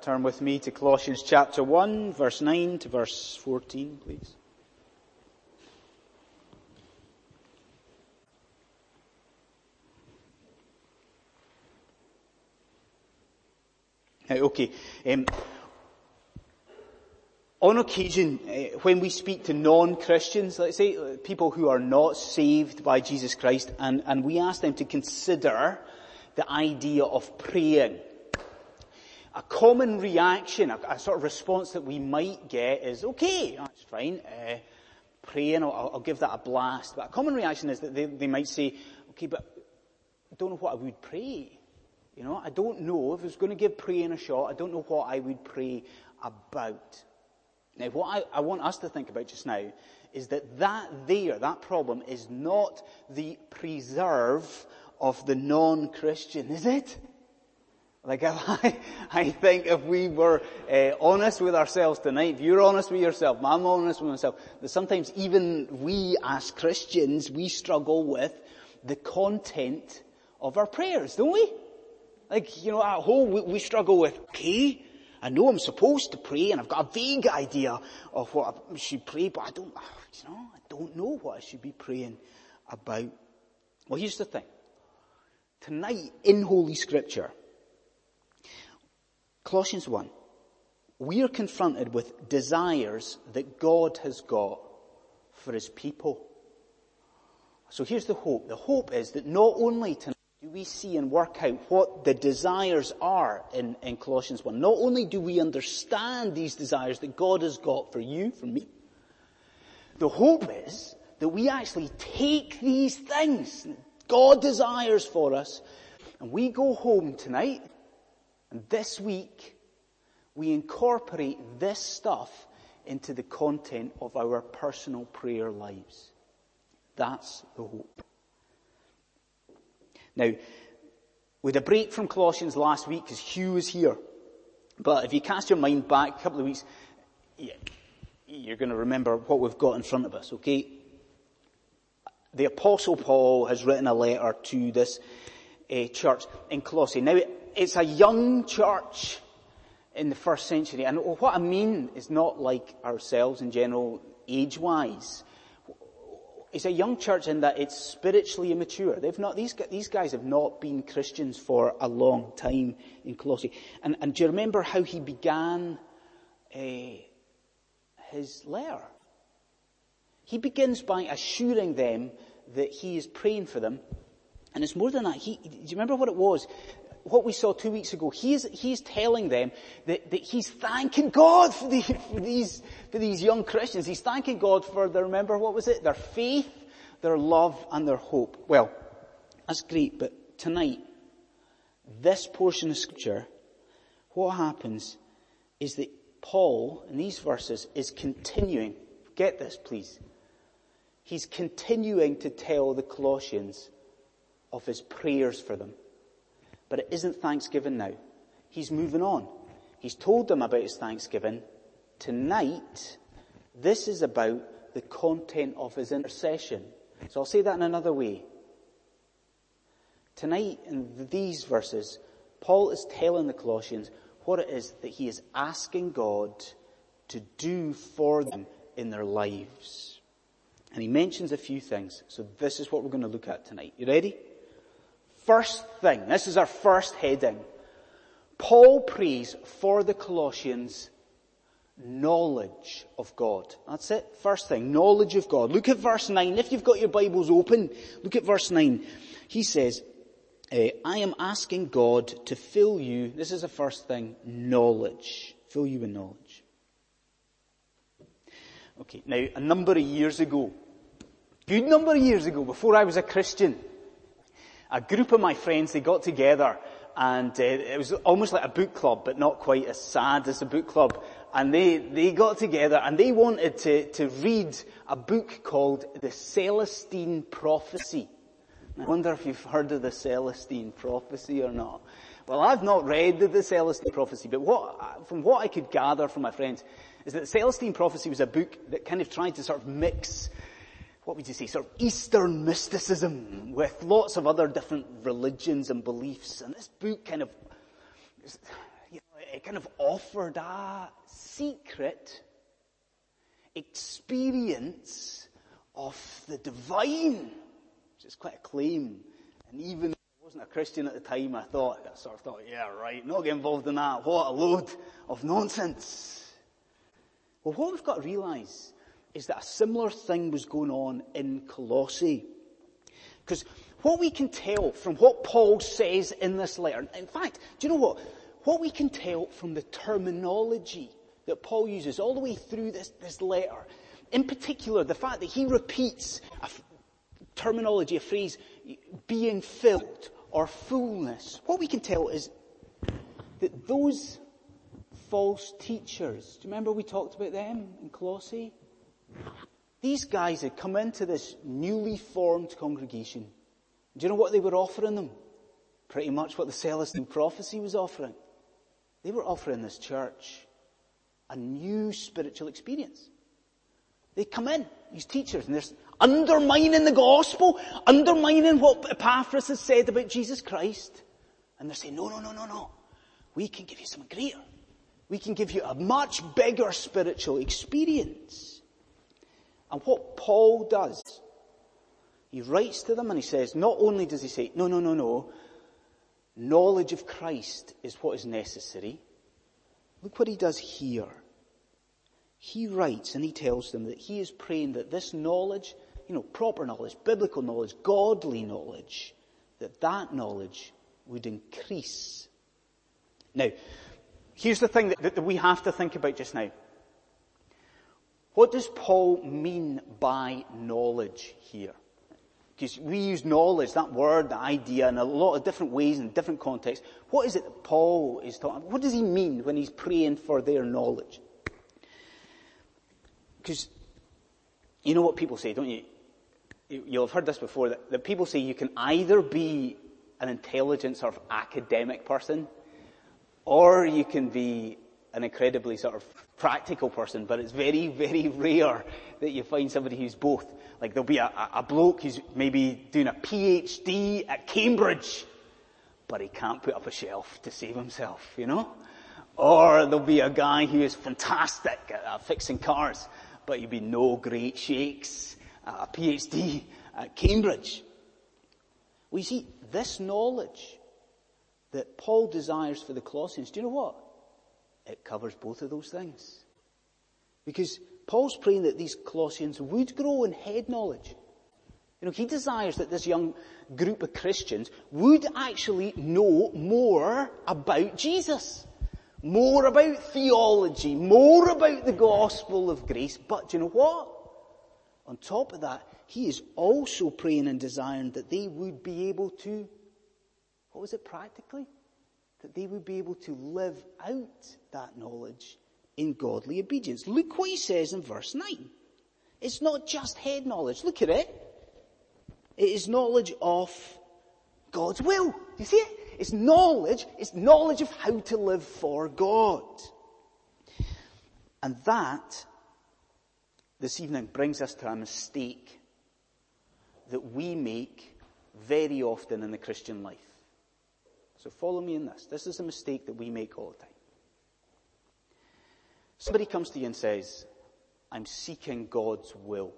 Turn with me to Colossians chapter 1, verse 9 to verse 14, please. Okay. On occasion, when we speak to non-Christians, let's say people who are not saved by Jesus Christ, and we ask them to consider the idea of praying, a common reaction, a sort of response that we might get is, okay, that's fine, praying, I'll give that a blast. But a common reaction is that they might say, okay, but I don't know what I would pray. You know, I don't know if it's going to give praying a shot. I don't know what I would pray about. Now, what I want us to think about just now is that problem is not the preserve of the non-Christian, is it? Like, I think if we were honest with ourselves tonight, if you're honest with yourself, I'm honest with myself, that sometimes even we as Christians, we struggle with the content of our prayers, don't we? Like, you know, at home we struggle with, okay, I know I'm supposed to pray and I've got a vague idea of what I should pray, but I don't know what I should be praying about. Well, here's the thing. Tonight, in Holy Scripture, Colossians 1, we are confronted with desires that God has got for his people. So here's the hope. The hope is that not only tonight do we see and work out what the desires are in Colossians 1, not only do we understand these desires that God has got for you, for me, the hope is that we actually take these things God desires for us and we go home tonight. And this week, we incorporate this stuff into the content of our personal prayer lives. That's the hope. Now, we had a break from Colossians last week because Hugh was here. But if you cast your mind back a couple of weeks, you're going to remember what we've got in front of us, okay? The Apostle Paul has written a letter to this church in Colossae. Now, it's a young church in the first century. And what I mean is not like ourselves in general, age-wise. It's a young church in that it's spiritually immature. These guys have not been Christians for a long time in Colossae. And do you remember how he began his letter? He begins by assuring them that he is praying for them. And it's more than that. Do you remember what it was? What we saw 2 weeks ago, he's telling them that he's thanking God for these young Christians. He's thanking God for their faith, their love, and their hope. Well, that's great, but tonight, this portion of Scripture, what happens is that Paul, in these verses, is continuing. Get this, please. He's continuing to tell the Colossians of his prayers for them. But it isn't Thanksgiving now. He's moving on. He's told them about his Thanksgiving. Tonight, this is about the content of his intercession. So I'll say that in another way. Tonight, in these verses, Paul is telling the Colossians what it is that he is asking God to do for them in their lives. And he mentions a few things. So this is what we're going to look at tonight. You ready? First thing, this is our first heading. Paul prays for the Colossians knowledge of God. That's it. First thing, knowledge of God. Look at verse 9. If you've got your Bibles open, look at verse 9. He says, I am asking God to fill you, this is the first thing, knowledge. Fill you with knowledge. Okay, now a good number of years ago, before I was a Christian, a group of my friends, they got together and it was almost like a book club, but not quite as sad as a book club. And they got together and they wanted to read a book called The Celestine Prophecy. I wonder if you've heard of The Celestine Prophecy or not. Well, I've not read The Celestine Prophecy, but from what I could gather from my friends is that The Celestine Prophecy was a book that kind of tried to sort of mix, what would you say, sort of Eastern mysticism with lots of other different religions and beliefs. And this book kind of, you know, kind of offered a secret experience of the divine, which is quite a claim. And even though I wasn't a Christian at the time, I sort of thought, yeah, right, not get involved in that. What a load of nonsense. Well, what we've got to realize is that a similar thing was going on in Colossae. Because what we can tell from what Paul says in this letter, in fact, do you know what? What we can tell from the terminology that Paul uses all the way through this letter, in particular, the fact that he repeats a phrase, being filled or fullness. What we can tell is that those false teachers, do you remember we talked about them in Colossae? These guys had come into this newly formed congregation. Do you know what they were offering them? Pretty much what the Celestine Prophecy was offering. They were offering this church a new spiritual experience. They come in, these teachers, and they're undermining the gospel, undermining what Epaphras has said about Jesus Christ. And they're saying, no. We can give you something greater. We can give you a much bigger spiritual experience. And what Paul does, he writes to them and he says, not only does he say, no, knowledge of Christ is what is necessary. Look what he does here. He writes and he tells them that he is praying that this knowledge, proper knowledge, biblical knowledge, godly knowledge, that knowledge would increase. Now, here's the thing that we have to think about just now. What does Paul mean by knowledge here? Because we use knowledge, that word, the idea, in a lot of different ways and different contexts. What is it that Paul is talking about? What does he mean when he's praying for their knowledge? Because you know what people say, don't you? You'll have heard this before, that people say you can either be an intelligent sort of academic person, or you can be an incredibly sort of practical person, but it's very, very rare that you find somebody who's both. Like there'll be a bloke who's maybe doing a PhD at Cambridge, but he can't put up a shelf to save himself, Or there'll be a guy who is fantastic at fixing cars, but he'll be no great shakes at a PhD at Cambridge. Well, you see, this knowledge that Paul desires for the Colossians, do you know what? It covers both of those things. Because Paul's praying that these Colossians would grow in head knowledge. He desires that this young group of Christians would actually know more about Jesus, more about theology, more about the gospel of grace. But do you know what? On top of that, he is also praying and desiring that they would be able to, what was it practically? That they would be able to live out that knowledge in godly obedience. Look what he says in verse 9. It's not just head knowledge. Look at it. It is knowledge of God's will. Do you see it? It's knowledge of how to live for God. And that, this evening, brings us to a mistake that we make very often in the Christian life. So follow me in this. This is a mistake that we make all the time. Somebody comes to you and says, I'm seeking God's will.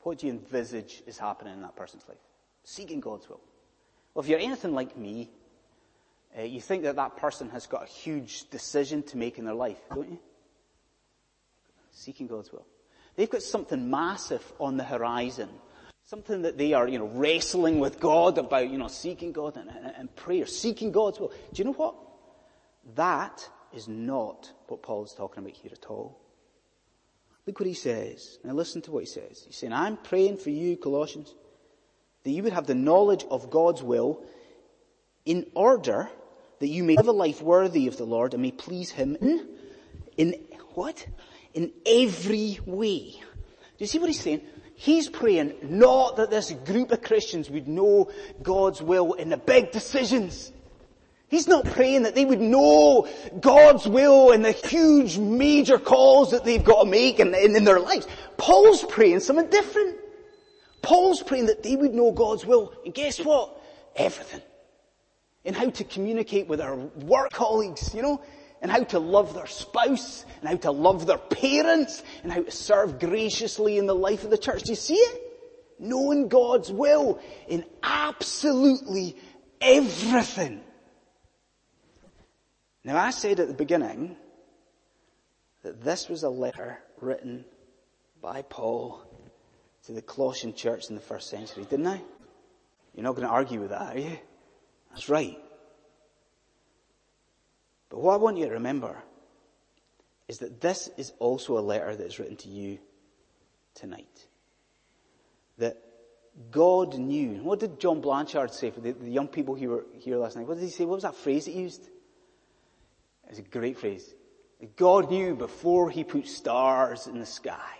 What do you envisage is happening in that person's life? Seeking God's will. Well, if you're anything like me, you think that person has got a huge decision to make in their life, don't you? Seeking God's will. They've got something massive on the horizon. Something that they are, wrestling with God about, seeking God and prayer, seeking God's will. Do you know what? That is not what Paul's talking about here at all. Look what he says. Now listen to what he says. He's saying, I'm praying for you, Colossians, that you would have the knowledge of God's will in order that you may live a life worthy of the Lord and may please him in every way. Do you see what he's saying? He's praying not that this group of Christians would know God's will in the big decisions. He's not praying that they would know God's will in the huge major calls that they've got to make in their lives. Paul's praying something different. Paul's praying that they would know God's will. And guess what? Everything. in how to communicate with our work colleagues, and how to love their spouse, and how to love their parents, and how to serve graciously in the life of the church. Do you see it? Knowing God's will in absolutely everything. Now, I said at the beginning that this was a letter written by Paul to the Colossian church in the first century, didn't I? You're not going to argue with that, are you? That's right. But what I want you to remember is that this is also a letter that is written to you tonight. That God knew. What did John Blanchard say for the young people who were here last night? What did he say? What was that phrase he used? It was a great phrase. God knew before he put stars in the sky.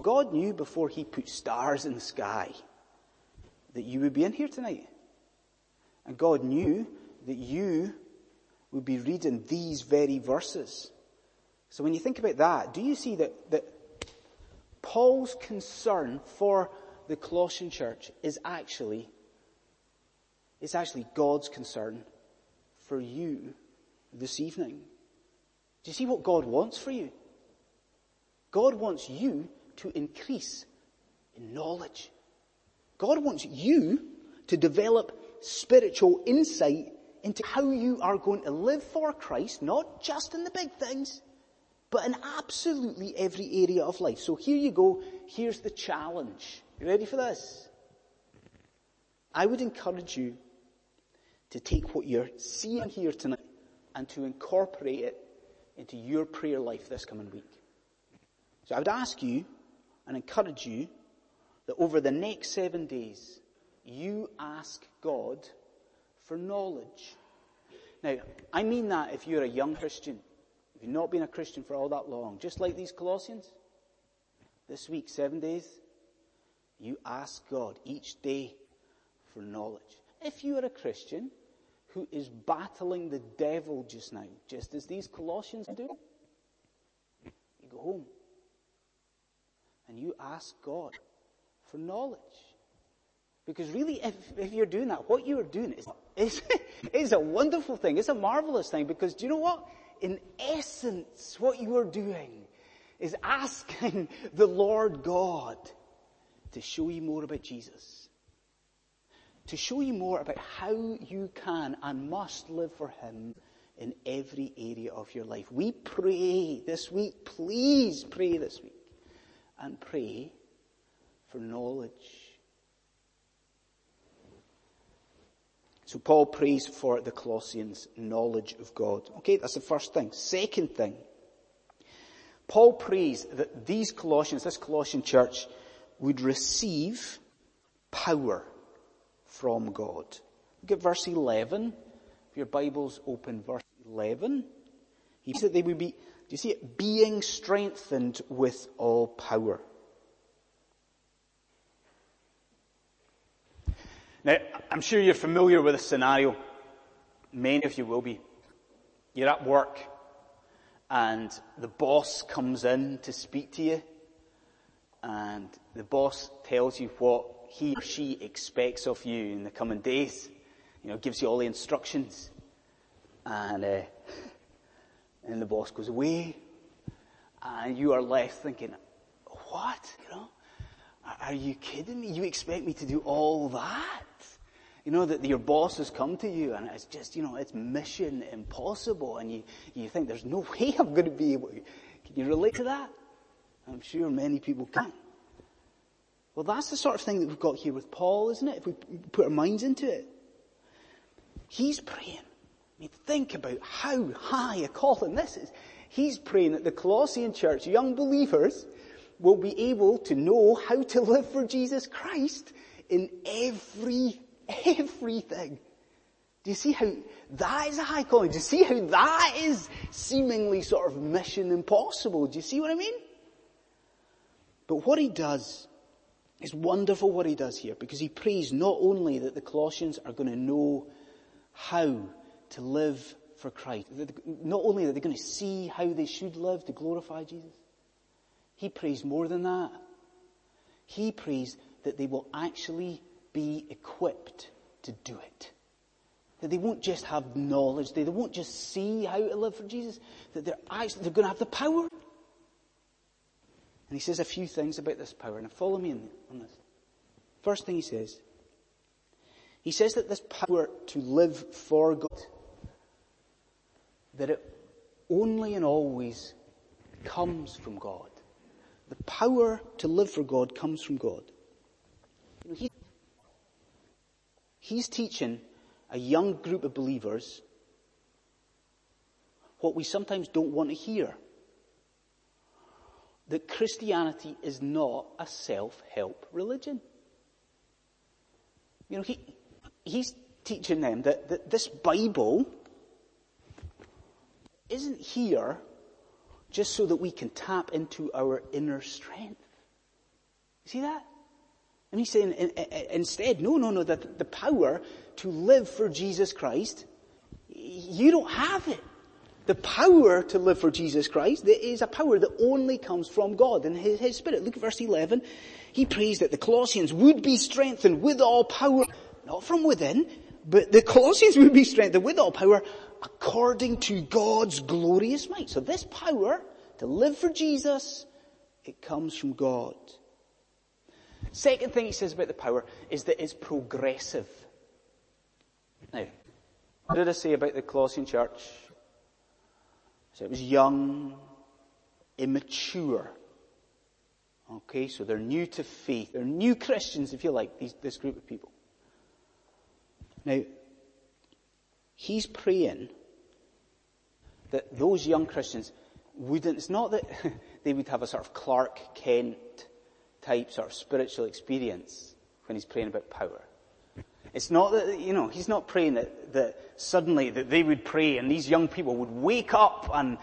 God knew before he put stars in the sky that you would be in here tonight. And God knew that you would be reading these very verses. So when you think about that, do you see that Paul's concern for the Colossian church is actually God's concern for you this evening? Do you see what God wants for you? God wants you to increase in knowledge. God wants you to develop spiritual insight into how you are going to live for Christ, not just in the big things, but in absolutely every area of life. So here you go. Here's the challenge. You ready for this? I would encourage you to take what you're seeing here tonight and to incorporate it into your prayer life this coming week. So I would ask you and encourage you that over the next 7 days, you ask God for knowledge. Now, I mean that if you're a young Christian, if you've not been a Christian for all that long, just like these Colossians, this week, 7 days, you ask God each day for knowledge. If you are a Christian who is battling the devil just now, just as these Colossians do, you go home and you ask God for knowledge. Because really, if you're doing that, what you are doing is a wonderful thing. It's a marvelous thing. Because do you know what? In essence, what you are doing is asking the Lord God to show you more about Jesus. To show you more about how you can and must live for him in every area of your life. We pray this week. Please pray this week. And pray for knowledge. So Paul prays for the Colossians' knowledge of God. Okay, that's the first thing. Second thing, Paul prays that these Colossians, this Colossian church, would receive power from God. Look at verse 11. If your Bible's open, verse 11. He says that they would be, do you see it? Being strengthened with all power. Now, I'm sure you're familiar with this scenario. Many of you will be. You're at work and the boss comes in to speak to you, and the boss tells you what he or she expects of you in the coming days. Gives you all the instructions, and the boss goes away, and you are left thinking, what? Are you kidding me? You expect me to do all that? That your boss has come to you and it's just, it's mission impossible, and you think there's no way I'm going to be able to. Can you relate to that? I'm sure many people can. Well, that's the sort of thing that we've got here with Paul, isn't it? If we put our minds into it. He's praying. Think about how high a calling this is. He's praying that the Colossian church, young believers, will be able to know how to live for Jesus Christ in everything. Do you see how that is a high calling? Do you see how that is seemingly sort of mission impossible? Do you see what I mean? But what he does is wonderful, what he does here, because he prays not only that the Colossians are going to know how to live for Christ, not only are they going to see how they should live to glorify Jesus, he prays more than that. He prays that they will actually be equipped to do it. That they won't just have knowledge, they won't just see how to live for Jesus, that they're going to have the power. And he says a few things about this power. Now follow me on this. First thing he says that this power to live for God, that it only and always comes from God. The power to live for God comes from God. You know, he's teaching a young group of believers what we sometimes don't want to hear. That Christianity is not a self-help religion. You know, he's teaching them that this Bible isn't here just so that we can tap into our inner strength. See that? And he's saying, instead, no, that the power to live for Jesus Christ, you don't have it. The power to live for Jesus Christ, there is a power that only comes from God and His Spirit. Look at verse 11. He prays that the Colossians would be strengthened with all power, not from within, but the Colossians would be strengthened with all power according to God's glorious might. So this power to live for Jesus, it comes from God. Second thing he says about the power is that it's progressive. Now, what did I say about the Colossian church? So it was young, immature. Okay, so they're new to faith. They're new Christians, if you like, this group of people. Now, he's praying that those young Christians wouldn't, it's not that they would have a sort of Clark Kent type sort of spiritual experience when he's praying about power. It's not that, you know, he's not praying that suddenly that they would pray and these young people would wake up and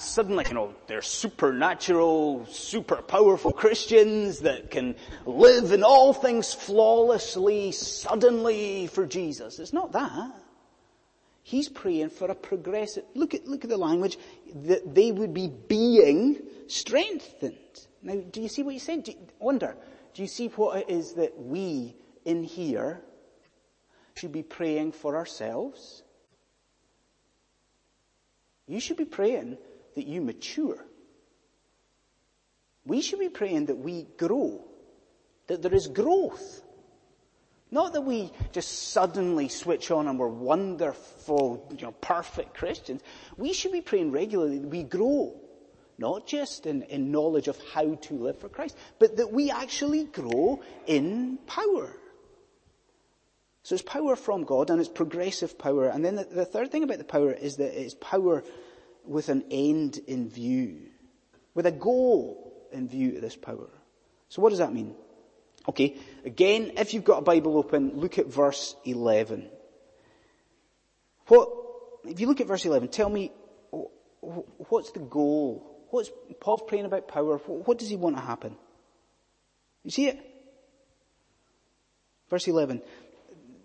suddenly, you know, they're supernatural, super powerful Christians that can live in all things flawlessly, suddenly for Jesus. It's not that. He's praying for a progressive, look at the language, that they would be being strengthened. Now, do you see what he's saying? Do you see what it is that we in here should be praying for ourselves? You should be praying that you mature. We should be praying that we grow, that there is growth. Not that we just suddenly switch on and we're wonderful, you know, perfect Christians. We should be praying regularly that we grow. Not just in knowledge of how to live for Christ, but that we actually grow in power. So it's power from God and it's progressive power. And then the third thing about the power is that it's power with an end in view, with a goal in view of this power. So what does that mean? Okay, again, if you've got a Bible open, look at verse 11. If you look at verse 11, tell me, what's the goal? What's Paul praying about power? What does he want to happen? You see it? Verse 11.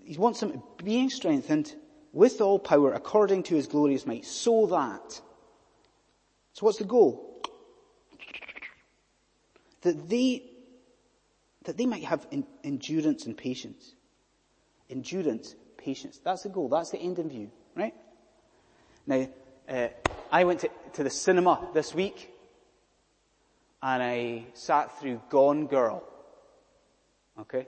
He wants them being strengthened with all power according to his glorious might, so that. So what's the goal? That they might have endurance and patience. Endurance, patience. That's the goal. That's the end in view, right? Now, I went to the cinema this week and I sat through Gone Girl. Okay?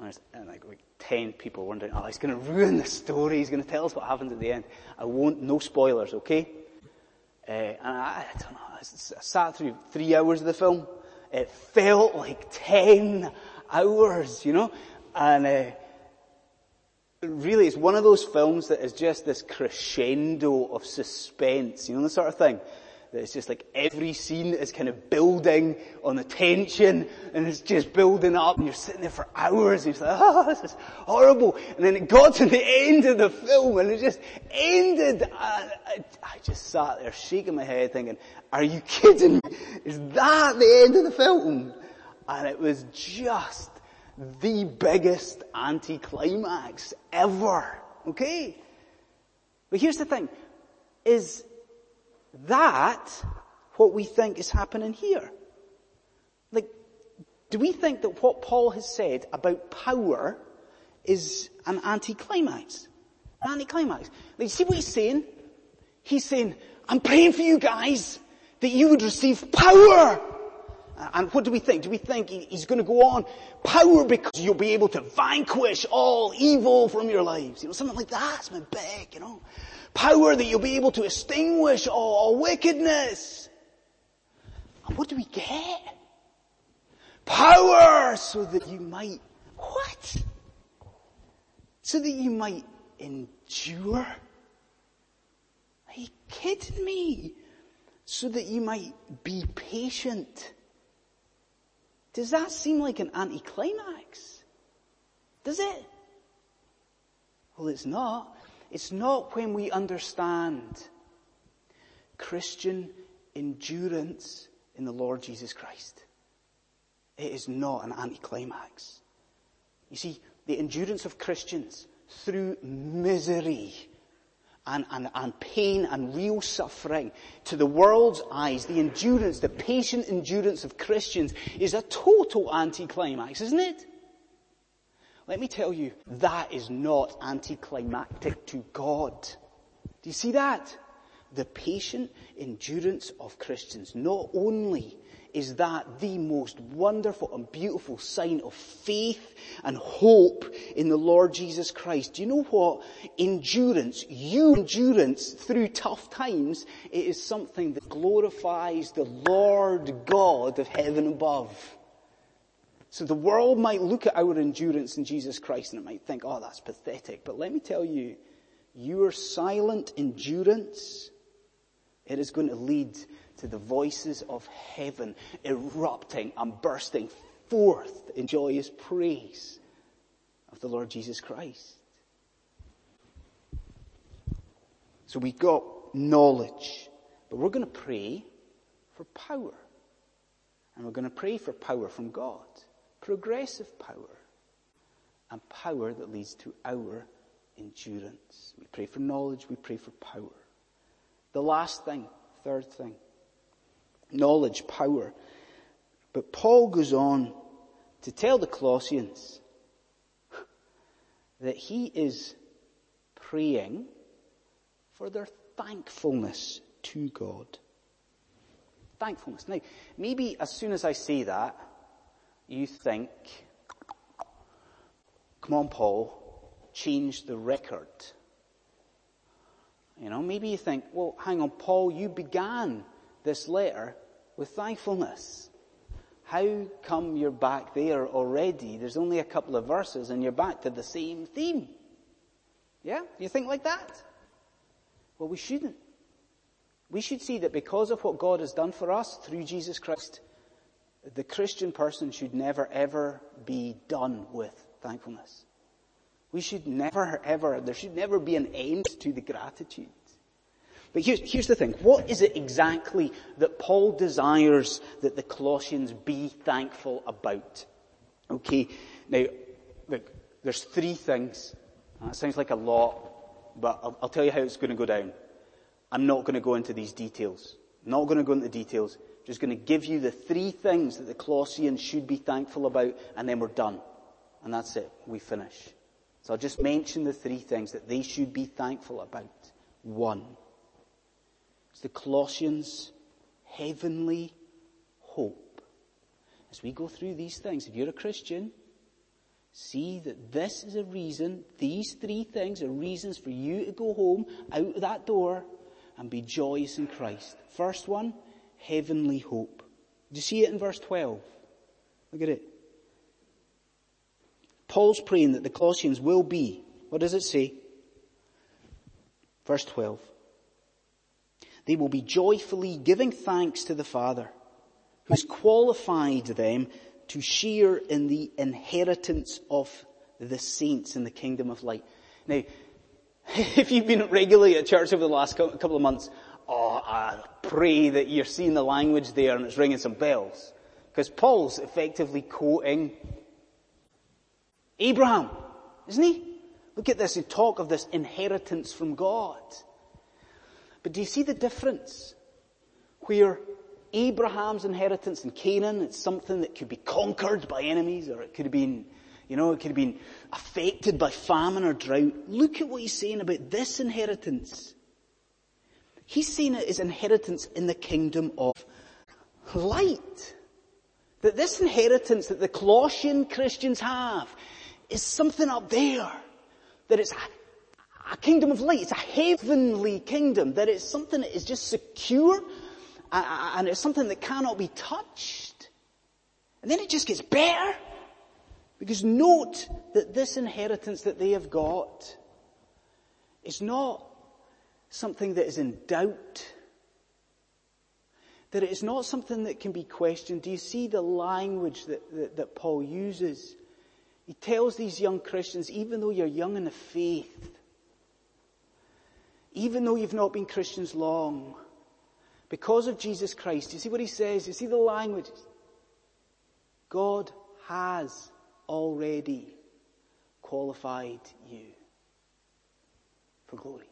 And like 10 people were wondering, he's going to ruin the story. He's going to tell us what happens at the end. No spoilers, okay? And I don't know. I sat through 3 hours of the film. It felt like 10 hours, you know? And really, it's one of those films that is just this crescendo of suspense, you know, the sort of thing. That it's just like every scene is kind of building on the tension and it's just building up and you're sitting there for hours and you're like, this is horrible. And then it got to the end of the film and it just ended. I just sat there shaking my head thinking, are you kidding me? Is that the end of the film? And it was just the biggest anticlimax ever. Okay? But here's the thing. Is that what we think is happening here? Like, do we think that what Paul has said about power is an anticlimax? Anticlimax. You see what he's saying? He's saying, I'm praying for you guys that you would receive power. And what do we think? Do we think he's going to go on? Power because you'll be able to vanquish all evil from your lives. You know, something like that. It's my big, you know. Power that you'll be able to extinguish all wickedness. And what do we get? Power so that you might, what? So that you might endure? Are you kidding me? So that you might be patient. Does that seem like an anticlimax? Does it? Well, it's not. It's not when we understand Christian endurance in the Lord Jesus Christ. It is not an anticlimax. You see, the endurance of Christians through misery and pain and real suffering to the world's eyes, the endurance, the patient endurance of Christians is a total anticlimax, isn't it? Let me tell you, that is not anticlimactic to God. Do you see that? The patient endurance of Christians. Not only is that the most wonderful and beautiful sign of faith and hope in the Lord Jesus Christ. Do you know what? Endurance, your endurance through tough times, it is something that glorifies the Lord God of heaven above. So the world might look at our endurance in Jesus Christ and it might think, oh, that's pathetic. But let me tell you, your silent endurance, it is going to lead to the voices of heaven erupting and bursting forth in joyous praise of the Lord Jesus Christ. So we got knowledge, but we're going to pray for power. And we're going to pray for power from God, progressive power, and power that leads to our endurance. We pray for knowledge, we pray for power. The last thing, third thing, knowledge, power. But Paul goes on to tell the Colossians that he is praying for their thankfulness to God. Thankfulness. Now, maybe as soon as I say that, you think, come on, Paul, change the record. You know, maybe you think, well, hang on, Paul, you began this letter with thankfulness. How come you're back there already? There's only a couple of verses and you're back to the same theme. Yeah? You think like that? Well, we shouldn't. We should see that because of what God has done for us through Jesus Christ, the Christian person should never ever be done with thankfulness. We should never ever, there should never be an end to the gratitude. But here's the thing. What is it exactly that Paul desires that the Colossians be thankful about? Okay, now, look, there's three things. That sounds like a lot, but I'll tell you how it's going to go down. I'm not going to go into these details. Not going to go into details. Just going to give you the three things that the Colossians should be thankful about, and then we're done. And that's it. We finish. So I'll just mention the three things that they should be thankful about. One. It's the Colossians' heavenly hope. As we go through these things, if you're a Christian, see that this is a reason, these three things are reasons for you to go home, out of that door, and be joyous in Christ. First one, heavenly hope. Do you see it in verse 12? Look at it. Paul's praying that the Colossians will be, what does it say? Verse 12. They will be joyfully giving thanks to the Father, who has qualified them to share in the inheritance of the saints in the kingdom of light. Now, if you've been regularly at church over the last couple of months, oh, I pray that you're seeing the language there and it's ringing some bells. Because Paul's effectively quoting Abraham, isn't he? Look at this, he talk of this inheritance from God. But do you see the difference? Where Abraham's inheritance in Canaan, it's something that could be conquered by enemies, or it could have been, You know, it could have been affected by famine or drought. Look at what he's saying about this inheritance. He's saying it is inheritance in the kingdom of light. That this inheritance that the Colossian Christians have is something up there. That it's a kingdom of light. It's a heavenly kingdom. That it's something that is just secure and it's something that cannot be touched. And then it just gets better. Because note that this inheritance that they have got is not something that is in doubt. That it is not something that can be questioned. Do you see the language that Paul uses? He tells these young Christians, even though you're young in the faith, even though you've not been Christians long, because of Jesus Christ, you see what he says? You see the language? God has already qualified you for glory.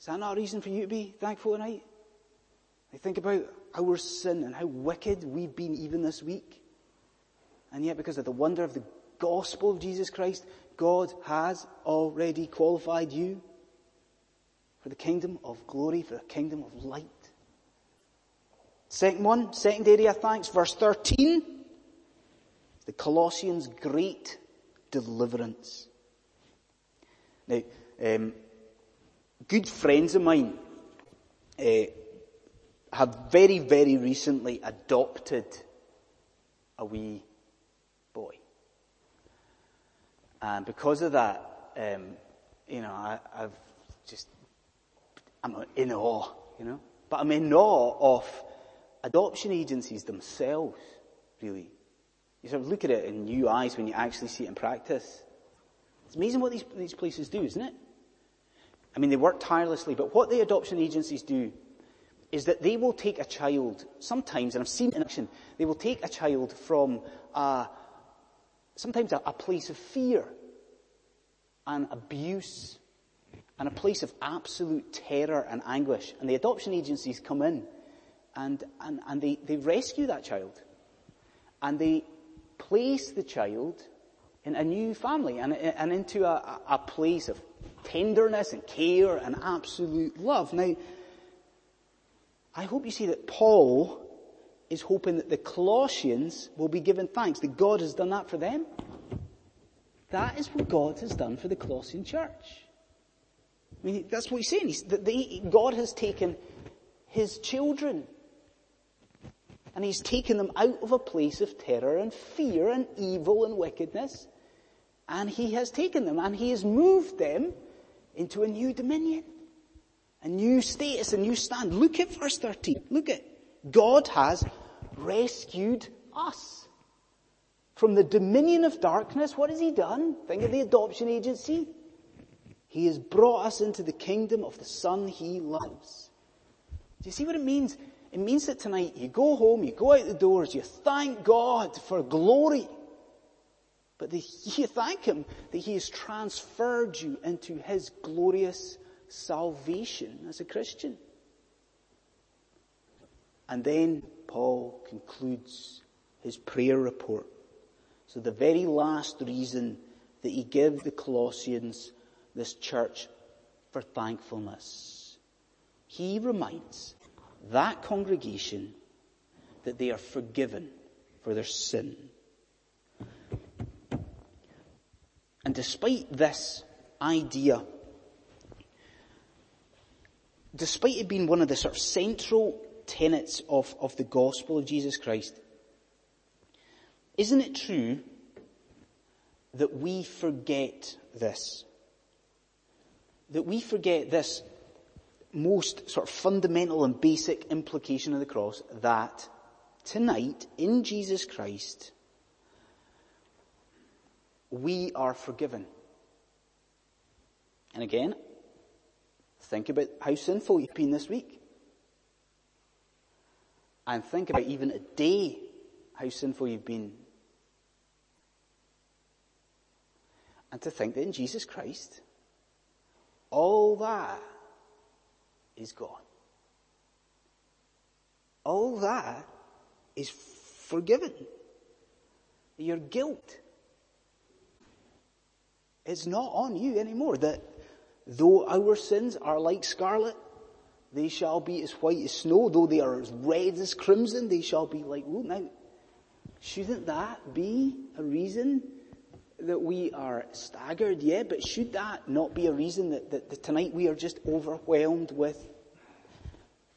Is that not a reason for you to be thankful tonight? I think about our sin and how wicked we've been even this week. And yet because of the wonder of the gospel of Jesus Christ, God has already qualified you for the kingdom of glory, for the kingdom of light. Second area of thanks, verse 13. The Colossians' great deliverance. Now, good friends of mine have very, very recently adopted a wee boy. And because of that, I'm in awe, you know. But I'm in awe of adoption agencies themselves, really. You sort of look at it in new eyes when you actually see it in practice. It's amazing what these places do, isn't it? I mean, they work tirelessly, but what the adoption agencies do is that they will take a child, sometimes, and I've seen it in action, they will take a child from sometimes a place of fear and abuse and a place of absolute terror and anguish. And the adoption agencies come in and they rescue that child. And they place the child in a new family and into a place of tenderness and care and absolute love. Now, I hope you see that Paul is hoping that the Colossians will be given thanks that God has done that for them. That is what God has done for the Colossian church. I mean, that's what he's saying. God has taken his children and he's taken them out of a place of terror and fear and evil and wickedness. And he has taken them and he has moved them into a new dominion, a new status, a new stand. Look at verse 13. Look at God has rescued us from the dominion of darkness. What has he done? Think of the adoption agency. He has brought us into the kingdom of the Son he loves. Do you see what it means? It means that tonight you go home, you go out the doors, you thank God for glory. But you thank him that he has transferred you into his glorious salvation as a Christian. And then Paul concludes his prayer report. So the very last reason that he gives the Colossians, this church, for thankfulness. He reminds that congregation that they are forgiven for their sin. And despite this idea, despite it being one of the sort of central tenets of the gospel of Jesus Christ, isn't it true that we forget this? That we forget this most sort of fundamental and basic implication of the cross, that tonight in Jesus Christ we are forgiven. And again, think about how sinful you've been this week. And think about even a day how sinful you've been. And to think that in Jesus Christ all that is gone. All that is forgiven. Your guilt It's not on you anymore. That though our sins are like scarlet, they shall be as white as snow. Though they are as red as crimson, they shall be like wool. Now, shouldn't that be a reason that we are staggered? Yeah, but should that not be a reason that tonight we are just overwhelmed with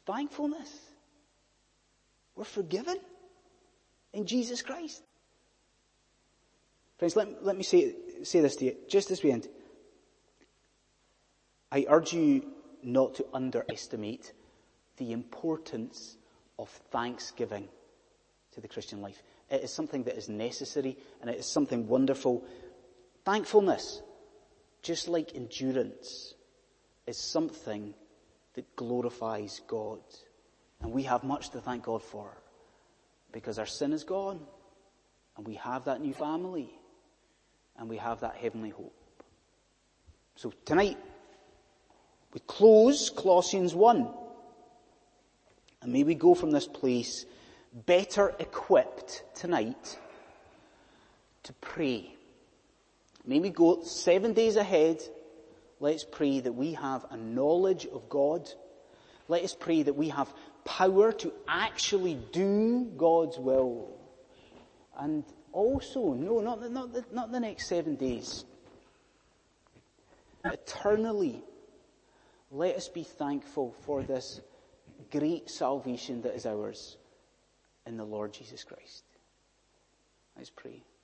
thankfulness? We're forgiven in Jesus Christ. Friends, let me say this to you, just as we end. I urge you not to underestimate the importance of thanksgiving to the Christian life. It is something that is necessary, and it is something wonderful. Thankfulness, just like endurance, is something that glorifies God. And we have much to thank God for, because our sin is gone, and we have that new family, and we have that heavenly hope. So tonight, we close Colossians 1, and may we go from this place better equipped tonight to pray. May we go 7 days ahead. Let's pray that we have a knowledge of God. Let us pray that we have power to actually do God's will. And also, not the next 7 days. Eternally, let us be thankful for this great salvation that is ours in the Lord Jesus Christ. Let's pray.